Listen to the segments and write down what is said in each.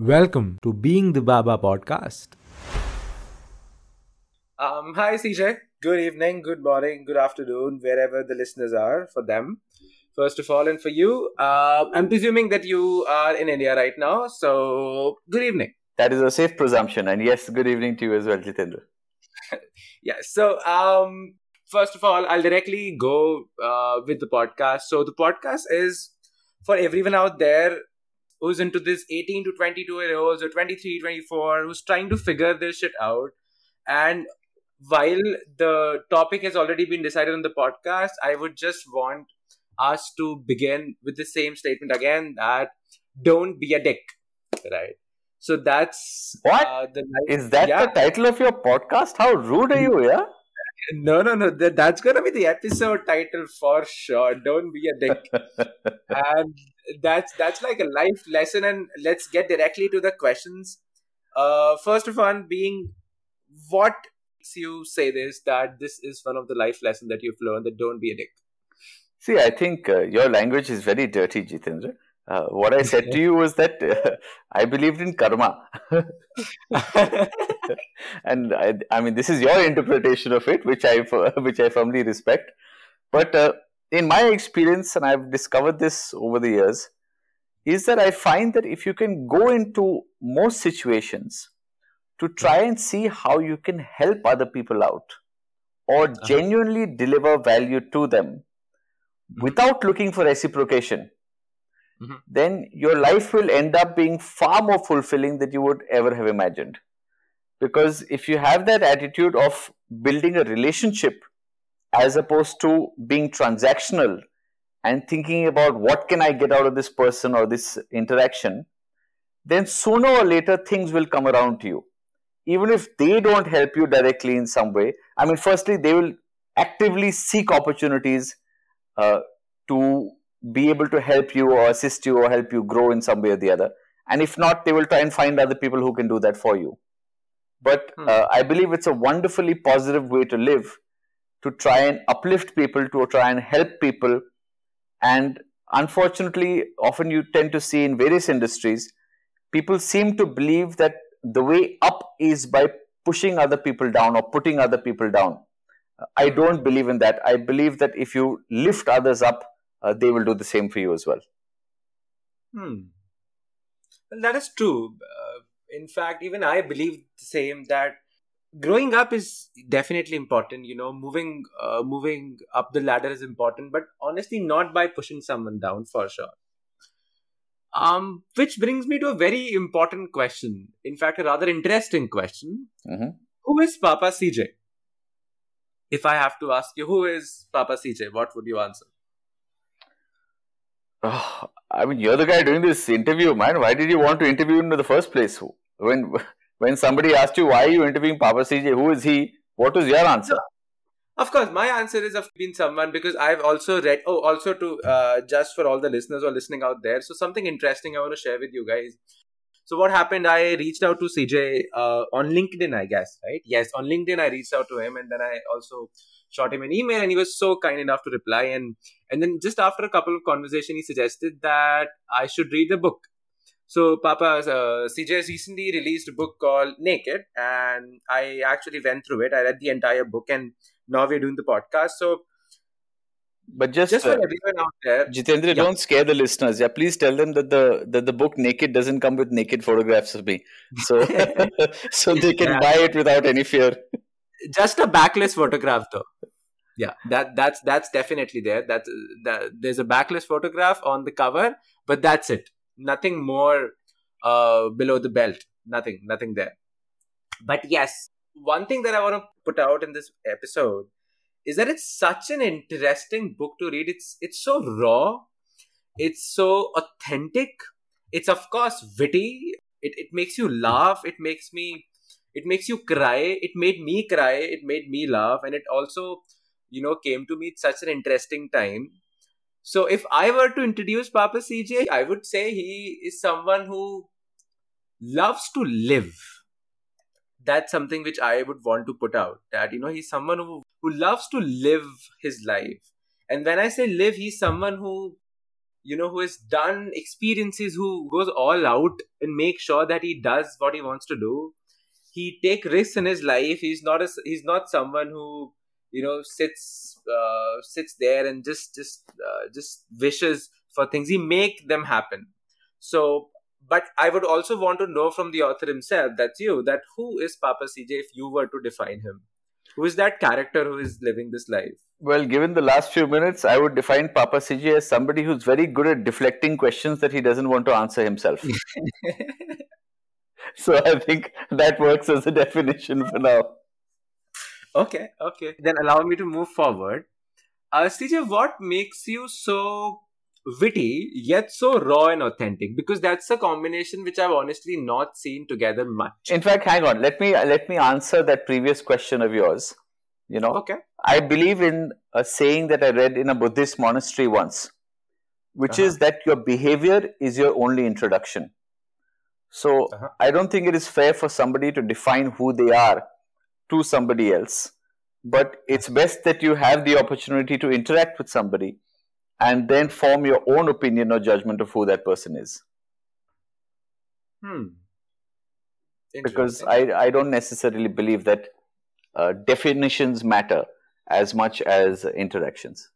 Welcome to Being the Baba podcast. Hi CJ. Good evening, good morning, good afternoon, wherever the listeners are for them. First of all, and for you, I'm presuming that you are in India right now. So, good evening. That is a safe presumption. And yes, good evening to you as well, Jitendra. Yeah. So, first of all, I'll directly go with the podcast. So, the podcast is for everyone out there who's into this 18 to 22-year-olds or 23, 24, who's trying to figure this shit out. And while the topic has already been decided on the podcast, I would just want us to begin with the same statement again, that don't be a dick, right? So that's... What? Is that the title of your podcast? How rude are you, yeah? No. That's going to be the episode title for sure. Don't be a dick. And that's like a life lesson. And let's get directly to the questions. First of all, being what makes you say this, that this is one of the life lessons that you've learned, that don't be a dick? See, I think your language is very dirty, Jitendra. What I said to you was that I believed in karma. And I mean, this is your interpretation of it, which I firmly respect. But in my experience, and I've discovered this over the years, is that I find that if you can go into most situations to try and see how you can help other people out or genuinely deliver value to them without looking for reciprocation, then your life will end up being far more fulfilling than you would ever have imagined. Because if you have that attitude of building a relationship as opposed to being transactional and thinking about what can I get out of this person or this interaction, then sooner or later things will come around to you. Even if they don't help you directly in some way, I mean, firstly, they will actively seek opportunities to be able to help you or assist you or help you grow in some way or the other. And if not, they will try and find other people who can do that for you. But I believe it's a wonderfully positive way to live, to try and uplift people, to try and help people. And unfortunately, often you tend to see in various industries, people seem to believe that the way up is by pushing other people down or putting other people down. I don't believe in that. I believe that if you lift others up, they will do the same for you as well. Well, that is true. In fact, even I believe the same, that growing up is definitely important. You know, moving up the ladder is important, but honestly, not by pushing someone down for sure. Which brings me to a very important question. In fact, a rather interesting question. Who is Papa CJ? If I have to ask you, who is Papa CJ? What would you answer? Oh, I mean, you're the guy doing this interview, man. Why did you want to interview him in the first place? When somebody asked you, why are you interviewing Papa CJ? Who is he? What was your answer? So, of course, my answer is I've been someone, because I've also read, just for all the listeners who are listening out there. So something interesting I want to share with you guys. So what happened, I reached out to CJ on LinkedIn, I guess, right? Yes, on LinkedIn, I reached out to him, and then I also shot him an email, and he was so kind enough to reply. And then just after a couple of conversations, he suggested that I should read the book. So Papa CJ has recently released a book called Naked, and I actually went through it. I read the entire book, and now we're doing the podcast. So, but just for everyone out there, Jitendra, don't scare the listeners. Yeah, please tell them that the book Naked doesn't come with naked photographs of me, so so they can buy it without any fear. Just a backless photograph, though. Yeah, that's definitely there. There's a backless photograph on the cover, but that's it. Nothing more below the belt. Nothing there. But yes, one thing that I want to put out in this episode is that it's such an interesting book to read. It's so raw. It's so authentic. It's, of course, witty. It makes you laugh. It makes you cry. It made me cry. It made me laugh. And it also, you know, came to me at such an interesting time. So if I were to introduce Papa CJ, I would say he is someone who loves to live. That's something which I would want to put out, that, you know, he's someone who loves to live his life. And when I say live, he's someone who, who has done experiences, who goes all out and makes sure that he does what he wants to do. He takes risks in his life. He's not someone who, sits there and just wishes for things. He makes them happen. So, but I would also want to know from the author himself, that's you, that who is Papa CJ if you were to define him? Who is that character who is living this life? Well, given the last few minutes, I would define Papa CJ as somebody who's very good at deflecting questions that he doesn't want to answer himself. So I think that works as a definition for now. Okay. Then allow me to move forward. CJ, what makes you so witty yet so raw and authentic? Because that's a combination which I've honestly not seen together much. In fact, hang on. Let me answer that previous question of yours. Okay. I believe in a saying that I read in a Buddhist monastery once, which is that your behavior is your only introduction. So I don't think it is fair for somebody to define who they are to somebody else, but it's best that you have the opportunity to interact with somebody and then form your own opinion or judgment of who that person is. Because I don't necessarily believe that definitions matter as much as interactions.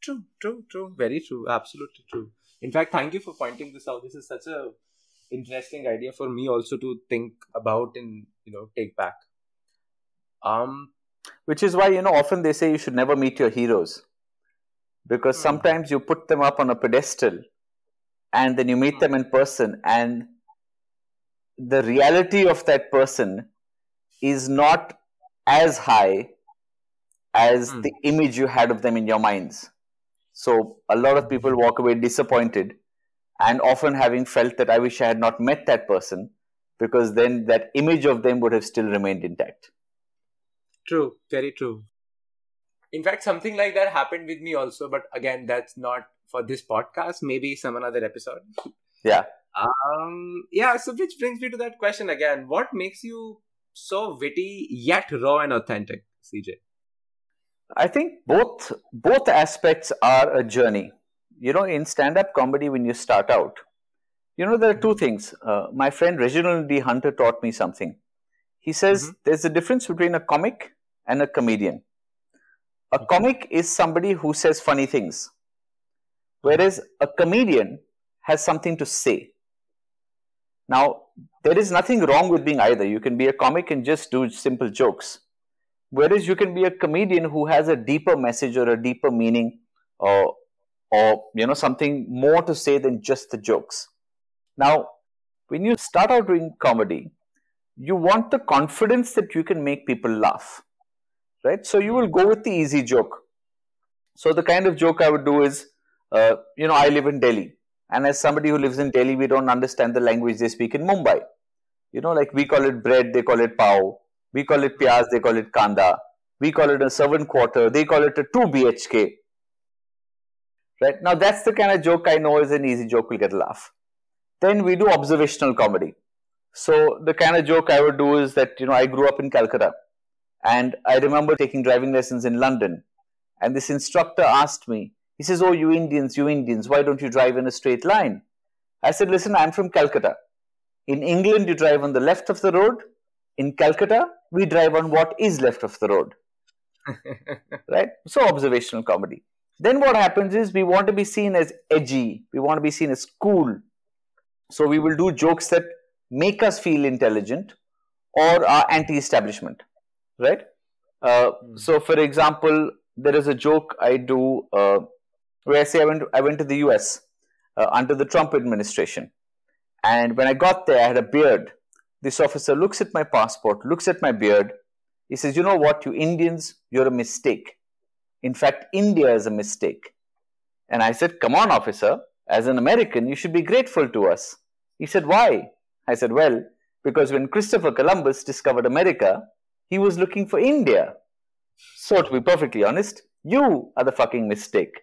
True. Very true. Absolutely true. In fact, thank you for pointing this out. This is such a interesting idea for me also to think about and, take back. Which is why, often they say you should never meet your heroes. Because sometimes you put them up on a pedestal and then you meet them in person and the reality of that person is not as high as the image you had of them in your minds. So a lot of people walk away disappointed and often having felt that I wish I had not met that person, because then that image of them would have still remained intact. True, very true. In fact, something like that happened with me also, but again, that's not for this podcast, maybe some another episode. Yeah. So which brings me to that question again. What makes you so witty yet raw and authentic, CJ? I think both aspects are a journey. In stand-up comedy, when you start out, there are two things. My friend Reginald D. Hunter taught me something. He says there's a difference between a comic and a comedian. A comic is somebody who says funny things, whereas a comedian has something to say. Now, there is nothing wrong with being either. You can be a comic and just do simple jokes, whereas you can be a comedian who has a deeper message or a deeper meaning or something more to say than just the jokes. Now, when you start out doing comedy, you want the confidence that you can make people laugh. Right? So you will go with the easy joke. So the kind of joke I would do is, I live in Delhi. And as somebody who lives in Delhi, we don't understand the language they speak in Mumbai. We call it bread, they call it pav. We call it piyaz, they call it kanda. We call it a servant quarter, they call it a 2 BHK. Right? Now that's the kind of joke I know is an easy joke, will get a laugh. Then we do observational comedy. So the kind of joke I would do is that, I grew up in Calcutta. And I remember taking driving lessons in London. And this instructor asked me, he says, "Oh, you Indians, why don't you drive in a straight line?" I said, "Listen, I'm from Calcutta. In England, you drive on the left of the road. In Calcutta, we drive on what is left of the road." Right? So observational comedy. Then what happens is we want to be seen as edgy. We want to be seen as cool. So we will do jokes that make us feel intelligent or are anti-establishment. Right? So, for example, there is a joke I do where I say I went to the US under the Trump administration. And when I got there, I had a beard. This officer looks at my passport, looks at my beard. He says, "You know what, you Indians, you're a mistake. In fact, India is a mistake." And I said, "Come on, officer, as an American, you should be grateful to us." He said, "Why?" I said, "Well, because when Christopher Columbus discovered America, he was looking for India. So to be perfectly honest, you are the fucking mistake.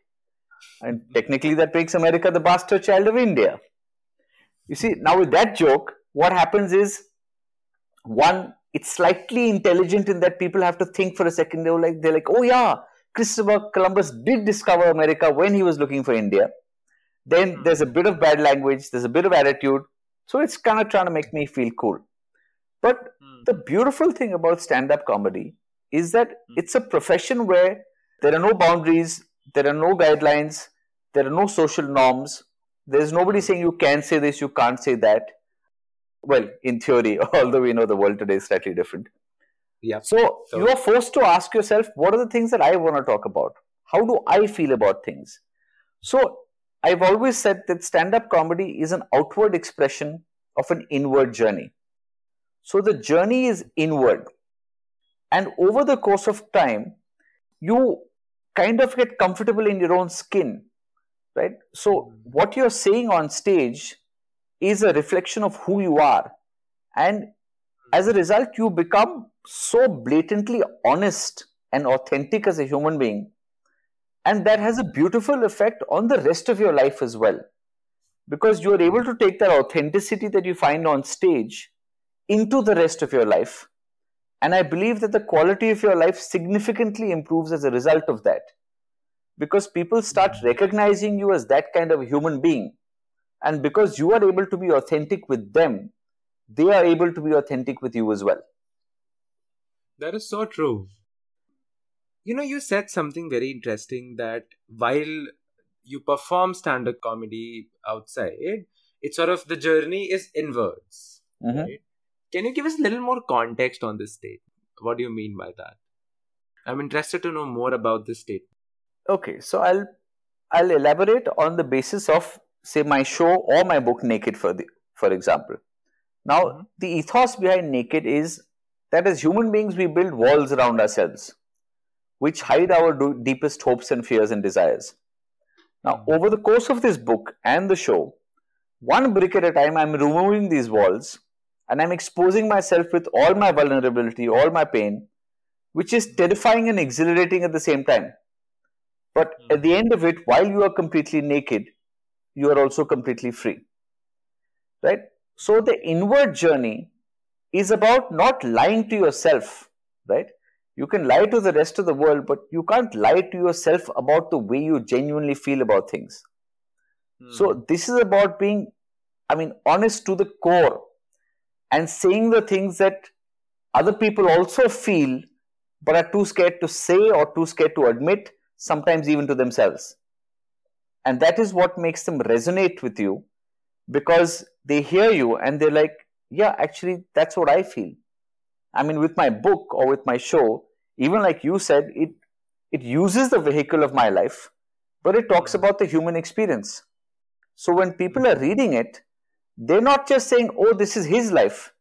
And technically that makes America the bastard child of India." You see, now with that joke, what happens is, one, it's slightly intelligent in that people have to think for a second. They're like, "Oh yeah, Christopher Columbus did discover America when he was looking for India." Then there's a bit of bad language, there's a bit of attitude. So it's kind of trying to make me feel cool. But the beautiful thing about stand-up comedy is that it's a profession where there are no boundaries, there are no guidelines, there are no social norms. There's nobody saying you can say this, you can't say that. Well, in theory, although we know the world today is slightly different. Yeah. So you're forced to ask yourself, what are the things that I want to talk about? How do I feel about things? So I've always said that stand-up comedy is an outward expression of an inward journey. So the journey is inward. And over the course of time, you kind of get comfortable in your own skin, right? So what you're saying on stage is a reflection of who you are. And as a result, you become so blatantly honest and authentic as a human being. And that has a beautiful effect on the rest of your life as well. Because you're able to take that authenticity that you find on stage into the rest of your life. And I believe that the quality of your life significantly improves as a result of that. Because people start recognizing you as that kind of a human being. And because you are able to be authentic with them, they are able to be authentic with you as well. That is so true. You know, you said something very interesting that while you perform stand-up comedy outside, it's sort of the journey is inwards, right? Can you give us a little more context on this statement? What do you mean by that? I'm interested to know more about this statement. Okay, so I'll elaborate on the basis of, say, my show or my book Naked, for example. Now, the ethos behind Naked is that as human beings, we build walls around ourselves, which hide our deepest hopes and fears and desires. Now, over the course of this book and the show, one brick at a time, I'm removing these walls. And I'm exposing myself with all my vulnerability, all my pain, which is terrifying and exhilarating at the same time. But at the end of it, while you are completely naked, you are also completely free. Right? So the inward journey is about not lying to yourself. Right? You can lie to the rest of the world, but you can't lie to yourself about the way you genuinely feel about things. So this is about being, honest to the core. And saying the things that other people also feel, but are too scared to say or too scared to admit, sometimes even to themselves. And that is what makes them resonate with you, because they hear you and they're like, yeah, actually, that's what I feel. With my book or with my show, even like you said, it uses the vehicle of my life, but it talks about the human experience. So when people are reading it, they're not just saying, oh, this is his life.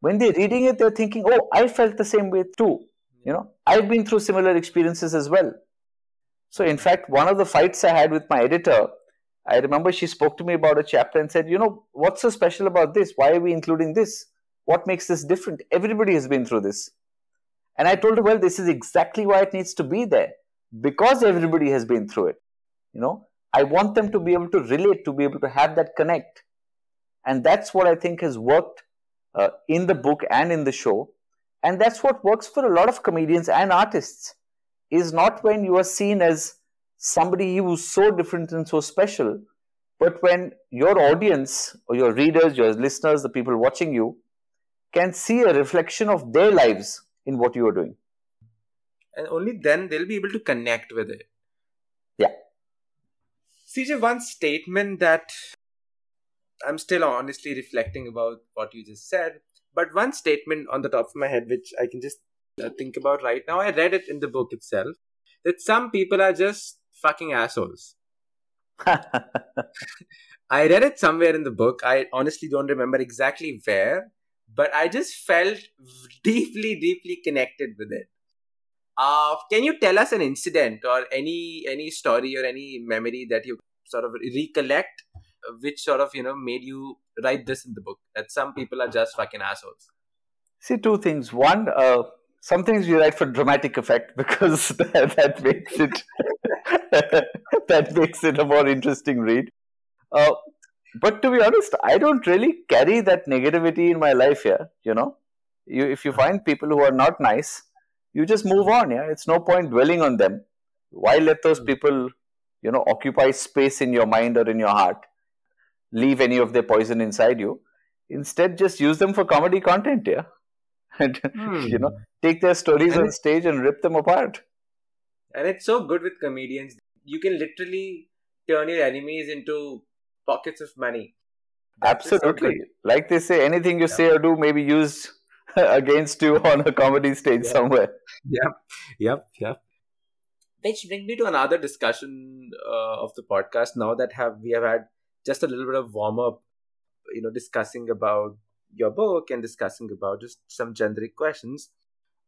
When they're reading it, they're thinking, oh, I felt the same way too. You know, I've been through similar experiences as well. So in fact, one of the fights I had with my editor, I remember she spoke to me about a chapter and said, what's so special about this? Why are we including this? What makes this different? Everybody has been through this. And I told her, well, this is exactly why it needs to be there, because everybody has been through it. I want them to be able to relate, to be able to have that connect. And that's what I think has worked in the book and in the show. And that's what works for a lot of comedians and artists, is not when you are seen as somebody who's so different and so special, but when your audience or your readers, your listeners, the people watching you can see a reflection of their lives in what you are doing. And only then they'll be able to connect with it. Yeah. CJ, one statement that I'm still honestly reflecting about what you just said. But one statement on the top of my head, which I can just think about right now, I read it in the book itself, that some people are just fucking assholes. I read it somewhere in the book. I honestly don't remember exactly where, but I just felt deeply, deeply connected with it. Can you tell us an incident or any story or any memory that you sort of recollect, which sort of, made you write this in the book, that some people are just fucking assholes? See, two things. One, some things we write for dramatic effect, because that makes it a more interesting read. But to be honest, I don't really carry that negativity in my life here. If you find people who are not nice, you just move on. It's no point dwelling on them. Why let those people you know, occupy space in your mind or in your heart, leave any of their poison inside you. Instead, just use them for comedy content, yeah? And, you know, take their stories on stage and rip them apart. And it's so good with comedians. You can literally turn your enemies into pockets of money. That's absolutely. Like they say, anything you say or do may be used against you on a comedy stage somewhere. Yep. Which brings me to another discussion of the podcast now that we have had just a little bit of warm-up, you know, discussing about your book and discussing about just some generic questions.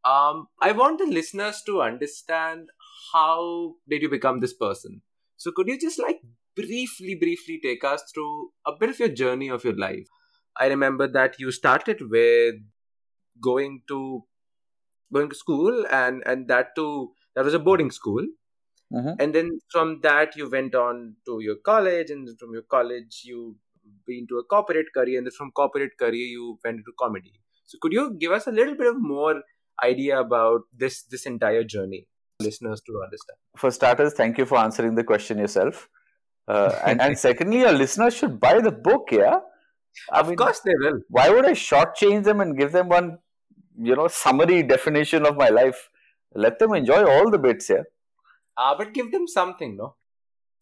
I want the listeners to understand, how did you become this person? So could you just like briefly take us through a bit of your journey of your life? I remember that you started with going to school and that was a boarding school. Mm-hmm. And then from that you went on to your college, and from your college you been to a corporate career, and then from corporate career you went into comedy. So could you give us a little bit of more idea about this entire journey, listeners to understand? For starters, thank you for answering the question yourself. And secondly, our listeners should buy the book, yeah? Of course they will. Why would I shortchange them and give them one, you know, summary definition of my life? Let them enjoy all the bits, yeah? But give them something, no?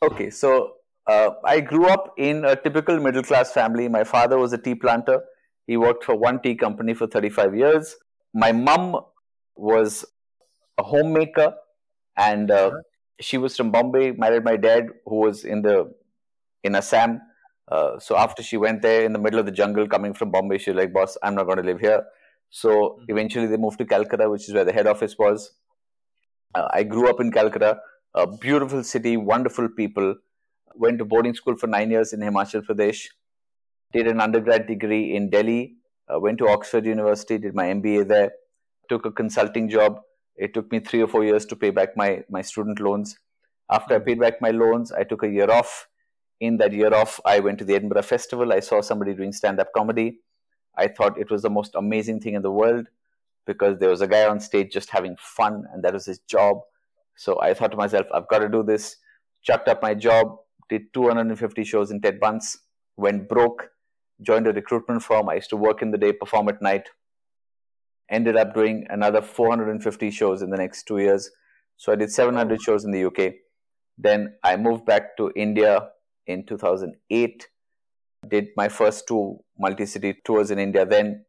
Okay, so I grew up in a typical middle-class family. My father was a tea planter. He worked for one tea company for 35 years. My mum was a homemaker, and she was from Bombay, married my dad, who was in Assam. So after she went there in the middle of the jungle coming from Bombay, she was like, boss, I'm not going to live here. So eventually they moved to Calcutta, which is where the head office was. I grew up in Calcutta, a beautiful city, wonderful people. Went to boarding school for 9 years in Himachal Pradesh. Did an undergrad degree in Delhi. Went to Oxford University, did my MBA there. Took a consulting job. It took me 3 or 4 years to pay back my student loans. After I paid back my loans, I took a year off. In that year off, I went to the Edinburgh Festival. I saw somebody doing stand-up comedy. I thought it was the most amazing thing in the world because there was a guy on stage just having fun, and that was his job. So I thought to myself, I've got to do this. Chucked up my job, did 250 shows in 10 months, went broke, joined a recruitment firm. I used to work in the day, perform at night. Ended up doing another 450 shows in the next 2 years. So I did 700 shows in the UK. Then I moved back to India in 2008, did my first 2 multi-city tours in India. Then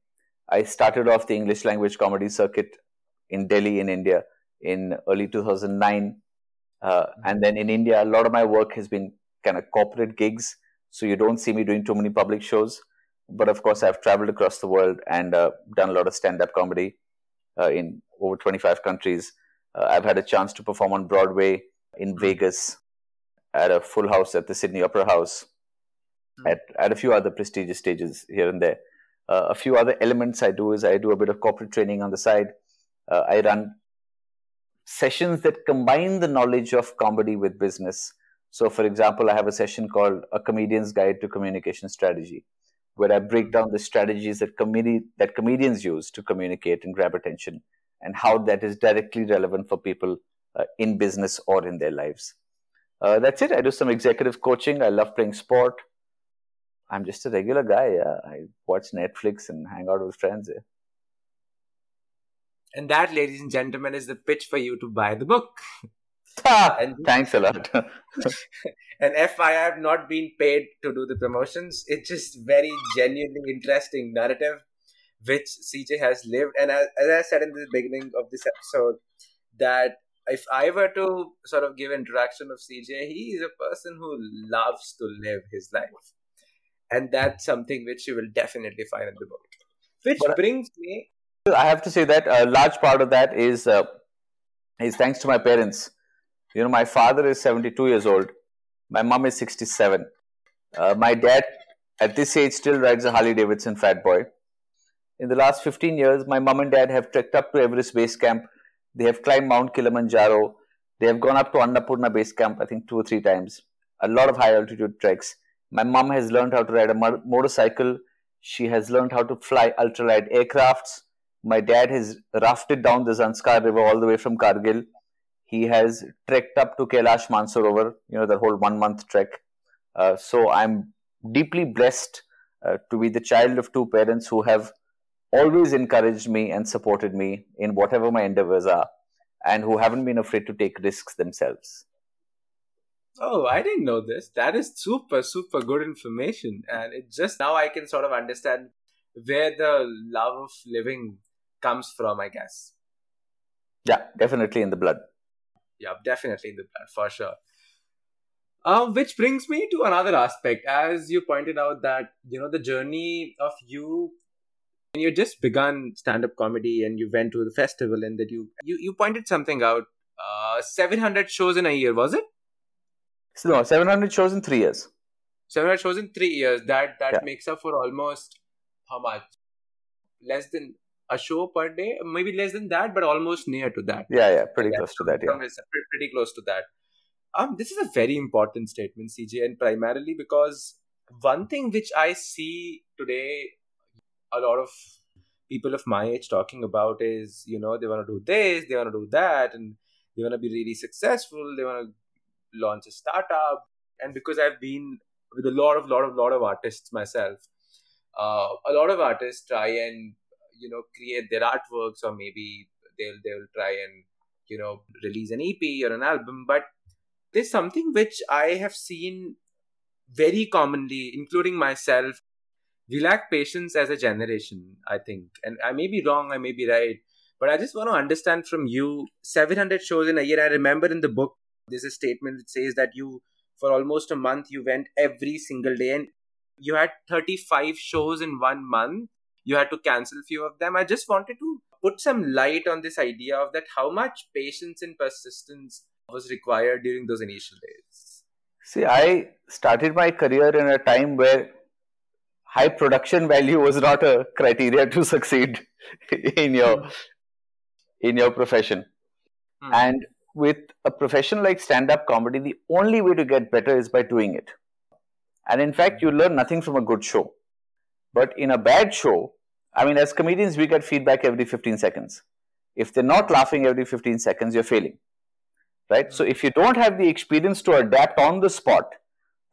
I started off the English language comedy circuit in Delhi in India in early 2009. And then in India, a lot of my work has been kind of corporate gigs. So you don't see me doing too many public shows. But of course, I've traveled across the world and done a lot of stand-up comedy in over 25 countries. I've had a chance to perform on Broadway in Vegas, at a full house at the Sydney Opera House, at a few other prestigious stages here and there. A few other elements I do is I do a bit of corporate training on the side. I run sessions that combine the knowledge of comedy with business. So, for example, I have a session called A Comedian's Guide to Communication Strategy, where I break down the strategies that comedians use to communicate and grab attention, and how that is directly relevant for people in business or in their lives. That's it. I do some executive coaching. I love playing sport. I'm just a regular guy. Yeah? I watch Netflix and hang out with friends. Yeah? And that, ladies and gentlemen, is the pitch for you to buy the book. Thanks a lot. And FYI, I have not been paid to do the promotions. It's just very genuinely interesting narrative which CJ has lived. And as I said in the beginning of this episode, that if I were to sort of give introduction of CJ, he is a person who loves to live his life. And that's something which you will definitely find in the book. Which brings me... I have to say that a large part of that is thanks to my parents. You know, my father is 72 years old. My mom is 67. My dad, at this age, still rides a Harley-Davidson Fat Boy. In the last 15 years, my mom and dad have trekked up to Everest Base Camp. They have climbed Mount Kilimanjaro. They have gone up to Annapurna Base Camp, I think 2 or 3 times. A lot of high-altitude treks. My mom has learned how to ride a motorcycle. She has learned how to fly ultralight aircrafts. My dad has rafted down the Zanskar River all the way from Kargil. He has trekked up to Kailash Mansarovar, the whole 1 month trek. So I'm deeply blessed to be the child of two parents who have always encouraged me and supported me in whatever my endeavors are, and who haven't been afraid to take risks themselves. Oh, I didn't know this. That is super, super good information. And it just now I can sort of understand where the love of living comes from, I guess. Yeah, definitely in the blood. Yeah, definitely in the blood, for sure. Which brings me to another aspect. As you pointed out that, the journey of you, and you just begun stand-up comedy and you went to the festival, and that you pointed something out, 700 shows in a year, was it? No, 700 shows in 3 years. 700 shows in 3 years. That yeah. Makes up for almost how much? Less than a show per day? Maybe less than that, but almost near to that. Yeah, pretty close to that. Yeah. Pretty close to that. This is a very important statement, CJ, and primarily because one thing which I see today a lot of people of my age talking about is, they want to do this, they want to do that, and they want to be really successful, they want to launch a startup. And because I've been with a lot of artists myself, a lot of artists try and create their artworks, or maybe they'll try and release an EP or an album. But there's something which I have seen very commonly, including myself. We lack patience as a generation, I think, and I may be wrong, I may be right, but I just want to understand from you. 700 shows in a year. I remember in the book there's a statement that says that you, for almost a month, you went every single day, and you had 35 shows in 1 month. You had to cancel a few of them. I just wanted to put some light on this idea of that how much patience and persistence was required during those initial days. See, I started my career in a time where high production value was not a criteria to succeed in your profession. Hmm. And with a profession like stand-up comedy, the only way to get better is by doing it. And in fact, you learn nothing from a good show. But in a bad show, as comedians, we get feedback every 15 seconds. If they're not laughing every 15 seconds, you're failing, right? So if you don't have the experience to adapt on the spot,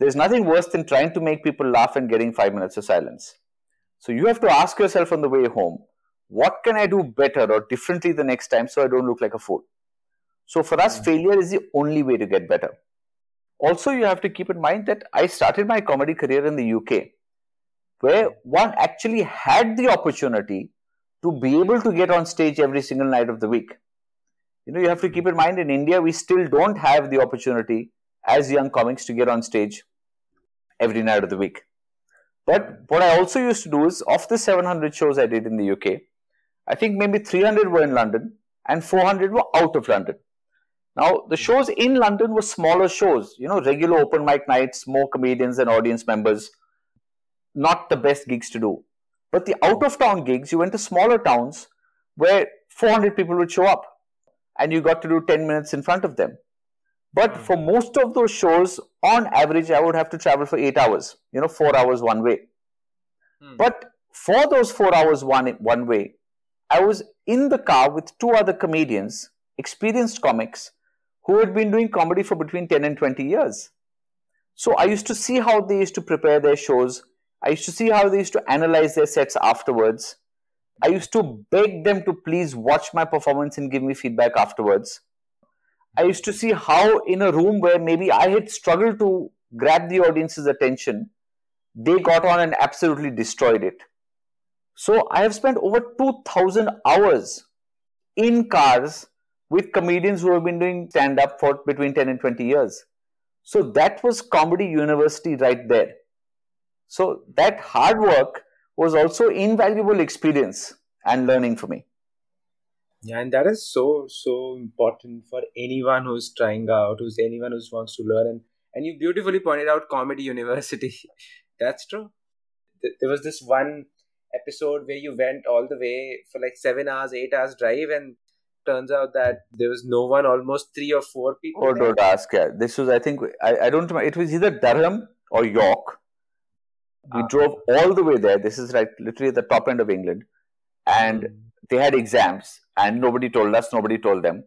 there's nothing worse than trying to make people laugh and getting 5 minutes of silence. So you have to ask yourself on the way home, what can I do better or differently the next time so I don't look like a fool? So for us, failure is the only way to get better. Also, you have to keep in mind that I started my comedy career in the UK, where one actually had the opportunity to be able to get on stage every single night of the week. You have to keep in mind in India, we still don't have the opportunity as young comics to get on stage every night of the week. But what I also used to do is, of the 700 shows I did in the UK, I think maybe 300 were in London and 400 were out of London. Now, the shows in London were smaller shows, regular open mic nights, more comedians and audience members, not the best gigs to do. But the out-of-town gigs, you went to smaller towns where 400 people would show up and you got to do 10 minutes in front of them. But for most of those shows, on average, I would have to travel for 8 hours, 4 hours one way. But for those 4 hours one way, I was in the car with two other comedians, experienced comics, who had been doing comedy for between 10 and 20 years. So I used to see how they used to prepare their shows. I used to see how they used to analyze their sets afterwards. I used to beg them to please watch my performance and give me feedback afterwards. I used to see how in a room where maybe I had struggled to grab the audience's attention, they got on and absolutely destroyed it. So I have spent over 2,000 hours in cars with comedians who have been doing stand-up for between 10 and 20 years. So that was comedy university right there. So that hard work was also invaluable experience and learning for me. Yeah, and that is so, so important for anyone who's trying out, anyone who wants to learn. And you beautifully pointed out comedy university. That's true. There was this one episode where you went all the way for like 7 hours, 8 hours drive, and turns out that there was no one, almost 3 or 4 people. Oh, don't ask. Yeah. This was, I think, I don't remember. It was either Durham or York. We drove all the way there. This is like literally at the top end of England. And they had exams and nobody told us, nobody told them.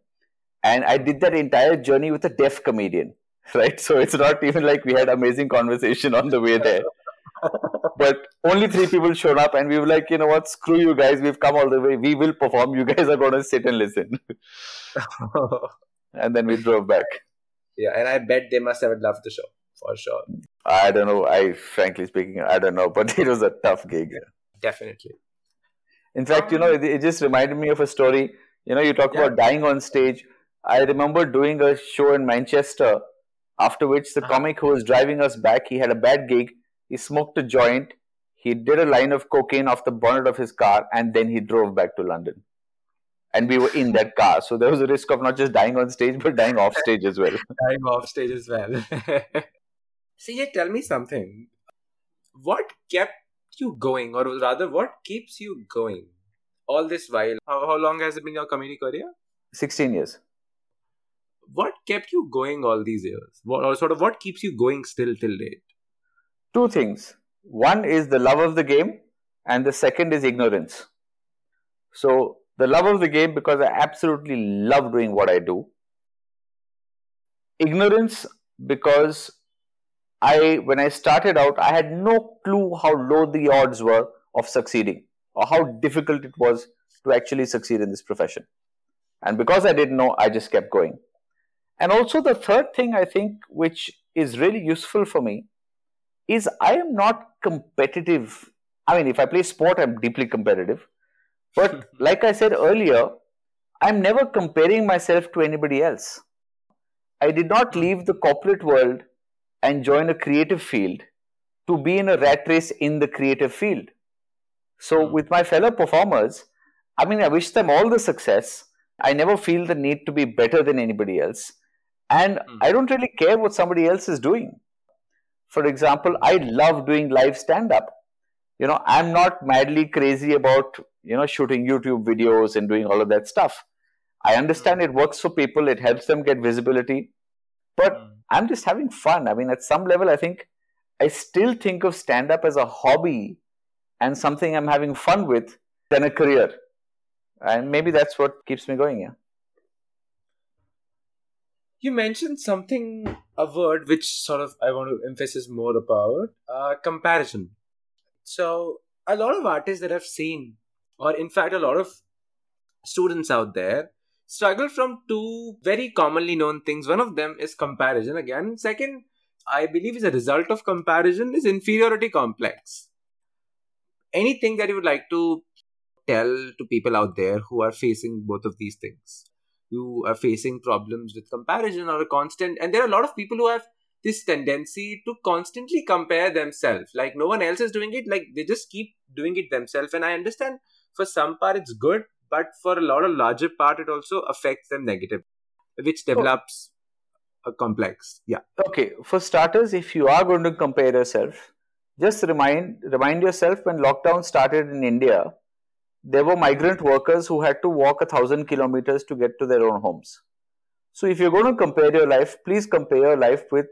And I did that entire journey with a deaf comedian, right? So it's not even like we had amazing conversation on the way there. But only three people showed up and we were like, you know what, screw you guys. We've come all the way. We will perform. You guys are going to sit and listen. And then we drove back. Yeah, and I bet they must have loved the show, for sure. I don't know. Frankly speaking, I don't know. But it was a tough gig. Yeah, definitely. In fact, you know, it just reminded me of a story. You know, you talk about dying on stage. I remember doing a show in Manchester, after which the comic who was driving us back, he had a bad gig. He smoked a joint. He did a line of cocaine off the bonnet of his car, and then he drove back to London. And we were in that car. So there was a risk of not just dying on stage, but dying off stage as well. Dying off stage as well. CJ, tell me something. What kept you going? Or rather, what keeps you going all this while? How long has it been your comedy career? 16 years. What kept you going all these years? What keeps you going still till date? Two things. One is the love of the game. And the second is ignorance. So the love of the game, because I absolutely love doing what I do. Ignorance, because when I started out, I had no clue how low the odds were of succeeding or how difficult it was to actually succeed in this profession. And because I didn't know, I just kept going. And also the third thing I think, which is really useful for me, is I am not competitive. I mean, if I play sport, I'm deeply competitive. But like I said earlier, I'm never comparing myself to anybody else. I did not leave the corporate world and join a creative field to be in a rat race in the creative field. So with my fellow performers, I mean, I wish them all the success. I never feel the need to be better than anybody else. And I don't really care what somebody else is doing. For example, I love doing live stand-up. You know, I'm not madly crazy about, you know, shooting YouTube videos and doing all of that stuff. I understand it works for people. It helps them get visibility. But I'm just having fun. I mean, at some level, I think I still think of stand-up as a hobby and something I'm having fun with than a career. And maybe that's what keeps me going, yeah. You mentioned something, a word which sort of I want to emphasize more about, comparison. So a lot of artists that I've seen, or in fact, a lot of students out there struggle from two very commonly known things. One of them is comparison again. Second, I believe is a result of comparison is inferiority complex. Anything that you would like to tell to people out there who are facing both of these things? You are facing problems with comparison or a constant. And there are a lot of people who have this tendency to constantly compare themselves. Like no one else is doing it. Like they just keep doing it themselves. And I understand for some part it's good, but for a lot of larger part, it also affects them negatively, which develops a complex. Yeah. Okay. For starters, if you are going to compare yourself, just remind yourself when lockdown started in India, there were migrant workers who had to walk 1,000 kilometers to get to their own homes. So if you're going to compare your life, please compare your life with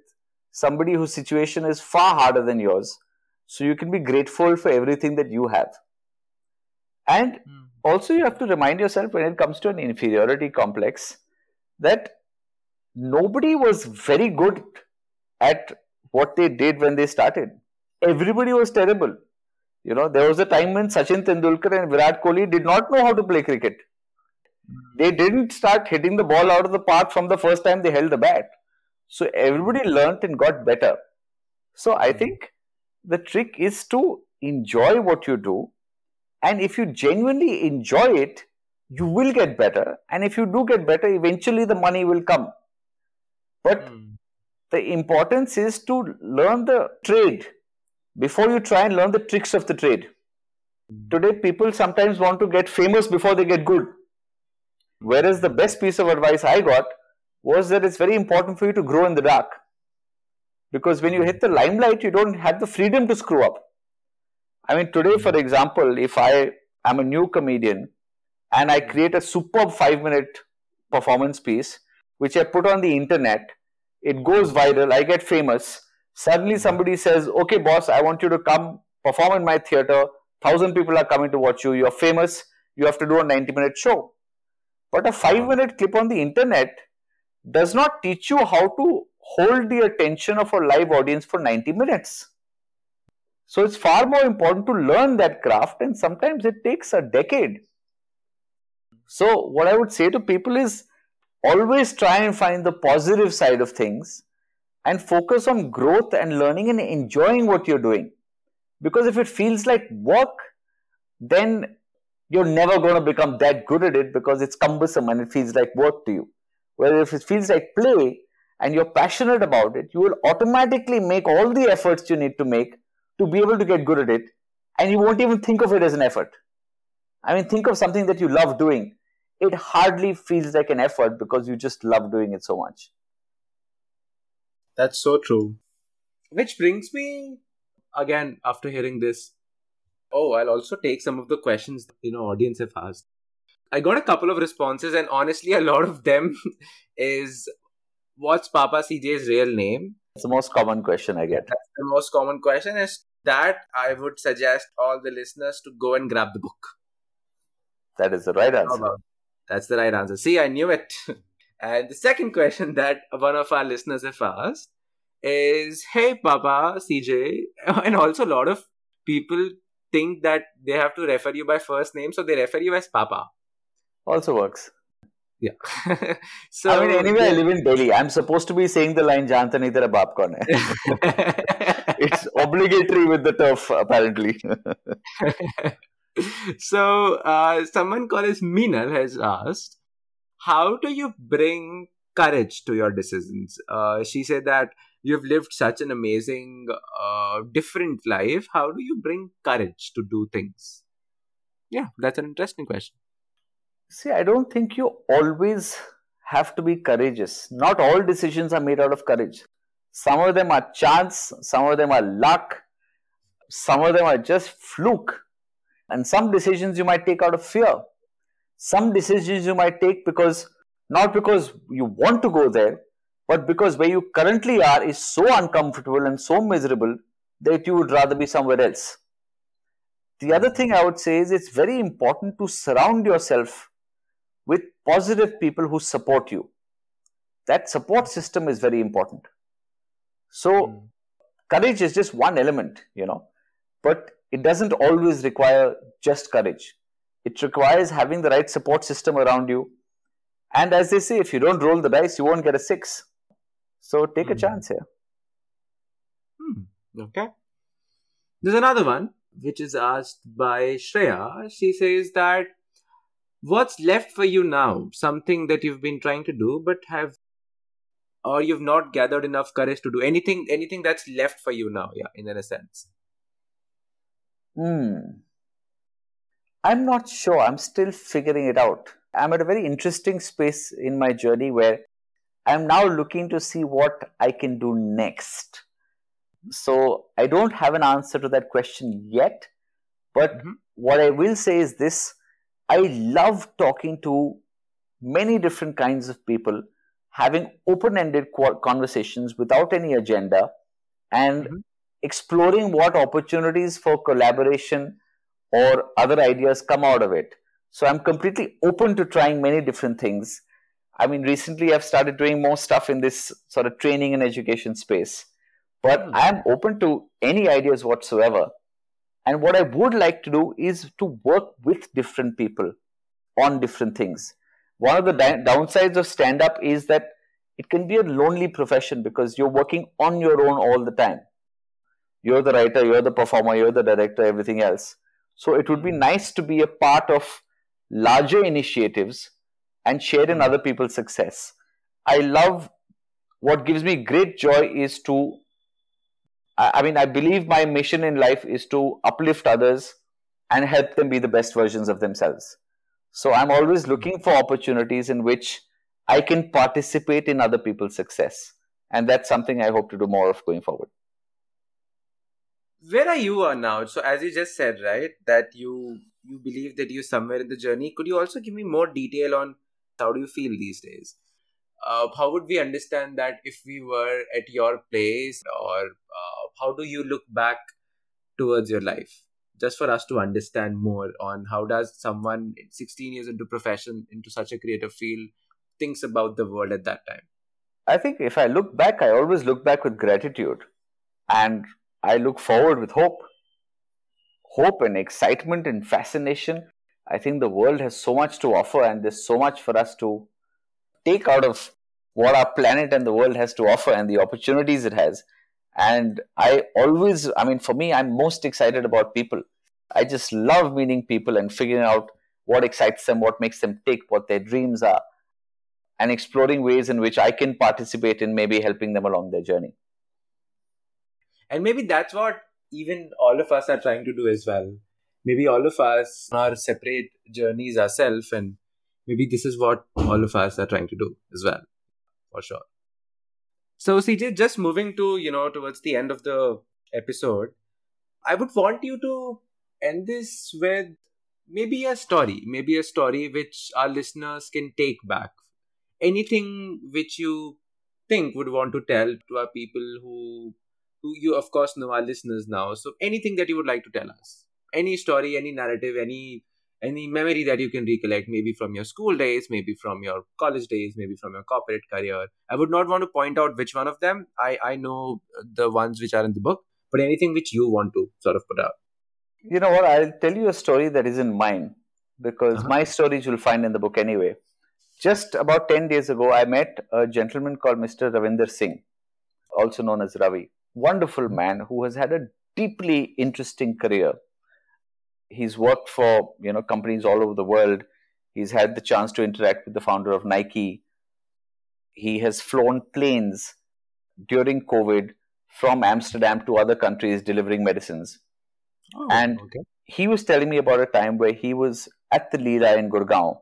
somebody whose situation is far harder than yours. So you can be grateful for everything that you have. And also you have to remind yourself when it comes to an inferiority complex that nobody was very good at what they did when they started. Everybody was terrible. You know, there was a time when Sachin Tendulkar and Virat Kohli did not know how to play cricket. They didn't start hitting the ball out of the park from the first time they held the bat. So everybody learnt and got better. So I think the trick is to enjoy what you do. And if you genuinely enjoy it, you will get better. And if you do get better, eventually the money will come. But the importance is to learn the trade before you try and learn the tricks of the trade. Today, people sometimes want to get famous before they get good. Whereas the best piece of advice I got was that it's very important for you to grow in the dark. Because when you hit the limelight, you don't have the freedom to screw up. I mean, today, for example, if I am a new comedian and I create a superb 5-minute performance piece, which I put on the internet, it goes viral, I get famous. Suddenly somebody says, okay, boss, I want you to come perform in my theater. 1,000 people are coming to watch you. You're famous. You have to do a 90-minute show. But a 5-minute clip on the internet does not teach you how to hold the attention of a live audience for 90 minutes. So it's far more important to learn that craft, and sometimes it takes a decade. So what I would say to people is always try and find the positive side of things and focus on growth and learning and enjoying what you're doing. Because if it feels like work, then you're never going to become that good at it because it's cumbersome and it feels like work to you. Whereas if it feels like play and you're passionate about it, you will automatically make all the efforts you need to make to be able to get good at it, and you won't even think of it as an effort. I mean, think of something that you love doing. It hardly feels like an effort because you just love doing it so much. That's so true. Which brings me, again, after hearing this, I'll also take some of the questions, audience have asked. I got a couple of responses, and honestly, a lot of them is, what's Papa CJ's real name? It's the most common question I get. That's the most common question, is that I would suggest all the listeners to go and grab the book. That is the right answer. That's the right answer. See, I knew it. And the second question that one of our listeners have asked is, hey, Papa CJ, and also a lot of people think that they have to refer you by first name, so they refer you as Papa. Also works. Yeah. So I mean, anyway, I live in Delhi. I'm supposed to be saying the line, "Janta nahi tera baap kaun hai." It's obligatory with the turf, apparently. So, someone called as Meenal has asked, how do you bring courage to your decisions? She said that you've lived such an amazing, different life. How do you bring courage to do things? Yeah, that's an interesting question. See, I don't think you always have to be courageous. Not all decisions are made out of courage. Some of them are chance, some of them are luck, some of them are just fluke. And some decisions you might take out of fear. Some decisions you might take because, not because you want to go there, but because where you currently are is so uncomfortable and so miserable that you would rather be somewhere else. The other thing I would say is it's very important to surround yourself with positive people who support you. That support system is very important. So courage is just one element, but it doesn't always require just courage. It requires having the right support system around you. And as they say, if you don't roll the dice, you won't get a 6. So take a chance here. Okay. There's another one, which is asked by Shreya. She says that, what's left for you now? Something that you've been trying to do, but you've not gathered enough courage to do. Anything that's left for you now, in a sense. I'm not sure. I'm still figuring it out. I'm at a very interesting space in my journey where I'm now looking to see what I can do next. So I don't have an answer to that question yet. But what I will say is this. I love talking to many different kinds of people, having open-ended conversations without any agenda, and exploring what opportunities for collaboration or other ideas come out of it. So I'm completely open to trying many different things. I mean, recently I've started doing more stuff in this sort of training and education space. But I'm open to any ideas whatsoever. And what I would like to do is to work with different people on different things. One of the downsides of stand-up is that it can be a lonely profession because you're working on your own all the time. You're the writer, you're the performer, you're the director, everything else. So it would be nice to be a part of larger initiatives and share in other people's success. What gives me great joy is to, I believe my mission in life is to uplift others and help them be the best versions of themselves. So I'm always looking for opportunities in which I can participate in other people's success. And that's something I hope to do more of going forward. Where are you now? So as you just said, right, that you believe that you're somewhere in the journey. Could you also give me more detail on how do you feel these days? How would we understand that if we were at your place, or how do you look back towards your life? just for us to understand more on how does someone 16 years into profession, into such a creative field, thinks about the world at that time. I think if I look back, I always look back with gratitude, and I look forward with hope. Hope and excitement and fascination. I think the world has so much to offer, and there's so much for us to take out of what our planet and the world has to offer and the opportunities it has. And for me, I'm most excited about people. I just love meeting people and figuring out what excites them, what makes them tick, what their dreams are, and exploring ways in which I can participate in maybe helping them along their journey. And maybe that's what even all of us are trying to do as well. Maybe all of us are separate journeys ourselves, and maybe this is what all of us are trying to do as well, for sure. So CJ, just moving to, towards the end of the episode, I would want you to end this with maybe a story which our listeners can take back. Anything which you think would want to tell to our people who you, of course, know our listeners now. So anything that you would like to tell us, any story, any narrative, any memory that you can recollect, maybe from your school days, maybe from your college days, maybe from your corporate career. I would not want to point out which one of them. I know the ones which are in the book, but anything which you want to sort of put out. You know what? I'll tell you a story that isn't mine, because my stories you'll find in the book anyway. Just about 10 days ago, I met a gentleman called Mr. Ravinder Singh, also known as Ravi. Wonderful man who has had a deeply interesting career. He's worked for, companies all over the world. He's had the chance to interact with the founder of Nike. He has flown planes during COVID from Amsterdam to other countries delivering medicines. Oh, and okay. He was telling me about a time where he was at the Leela in Gurgaon.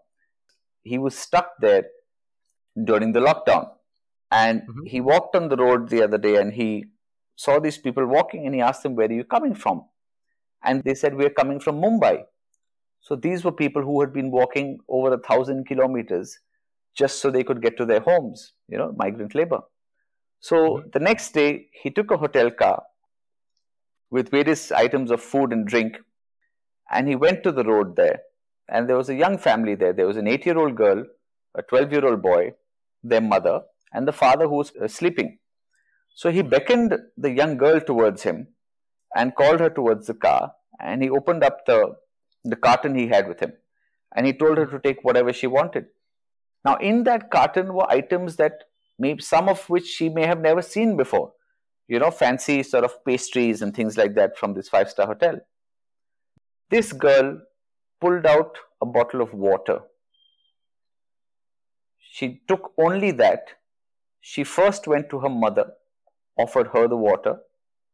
He was stuck there during the lockdown. And he walked on the road the other day and he saw these people walking and he asked them, where are you coming from? And they said, we're coming from Mumbai. So these were people who had been walking over 1,000 kilometers just so they could get to their homes, migrant labor. So the next day, he took a hotel car with various items of food and drink. And he went to the road there. And there was a young family there. There was an 8-year-old girl, a 12-year-old boy, their mother, and the father who was sleeping. So he beckoned the young girl towards him and called her towards the car, and he opened up the carton he had with him, and he told her to take whatever she wanted. Now, in that carton were items that maybe some of which she may have never seen before, fancy sort of pastries and things like that from this 5-star hotel. This girl pulled out a bottle of water. She took only that. She first went to her mother, offered her the water.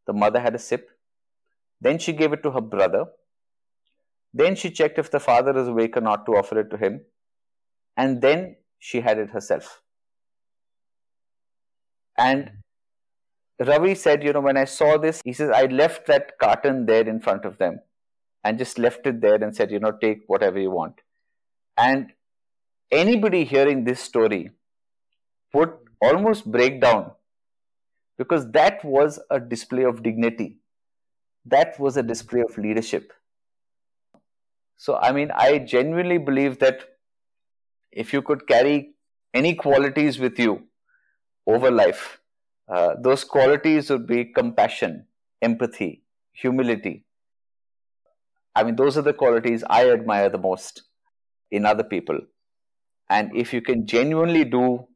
The mother had a sip. Then she gave it to her brother. Then she checked if the father is awake or not to offer it to him. And then she had it herself. And Ravi said, when I saw this, he says, I left that carton there in front of them and just left it there and said, take whatever you want. And anybody hearing this story would almost break down, because that was a display of dignity. That was a display of leadership. So, I genuinely believe that if you could carry any qualities with you over life, those qualities would be compassion, empathy, humility. Those are the qualities I admire the most in other people. And if you can genuinely do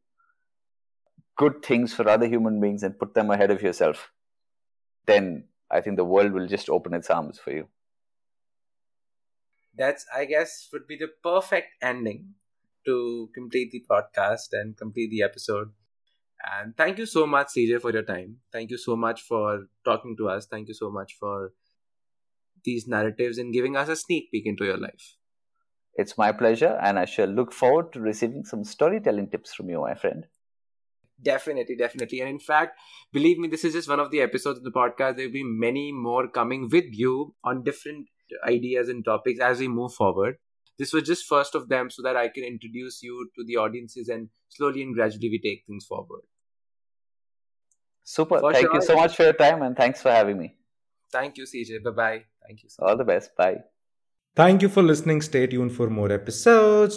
good things for other human beings and put them ahead of yourself, then I think the world will just open its arms for you. That's, I guess, would be the perfect ending to complete the podcast and complete the episode. And thank you so much, CJ, for your time. Thank you so much for talking to us. Thank you so much for these narratives and giving us a sneak peek into your life. It's my pleasure, and I shall look forward to receiving some storytelling tips from you, my friend. Definitely. And in fact, believe me, this is just one of the episodes of the podcast. There will be many more coming with you on different ideas and topics as we move forward. This was just first of them so that I can introduce you to the audiences, and slowly and gradually we take things forward. Super. Thank you so much for your time, and thanks for having me. Thank you, CJ. Bye-bye. Thank you. All the best. Bye. Thank you for listening. Stay tuned for more episodes.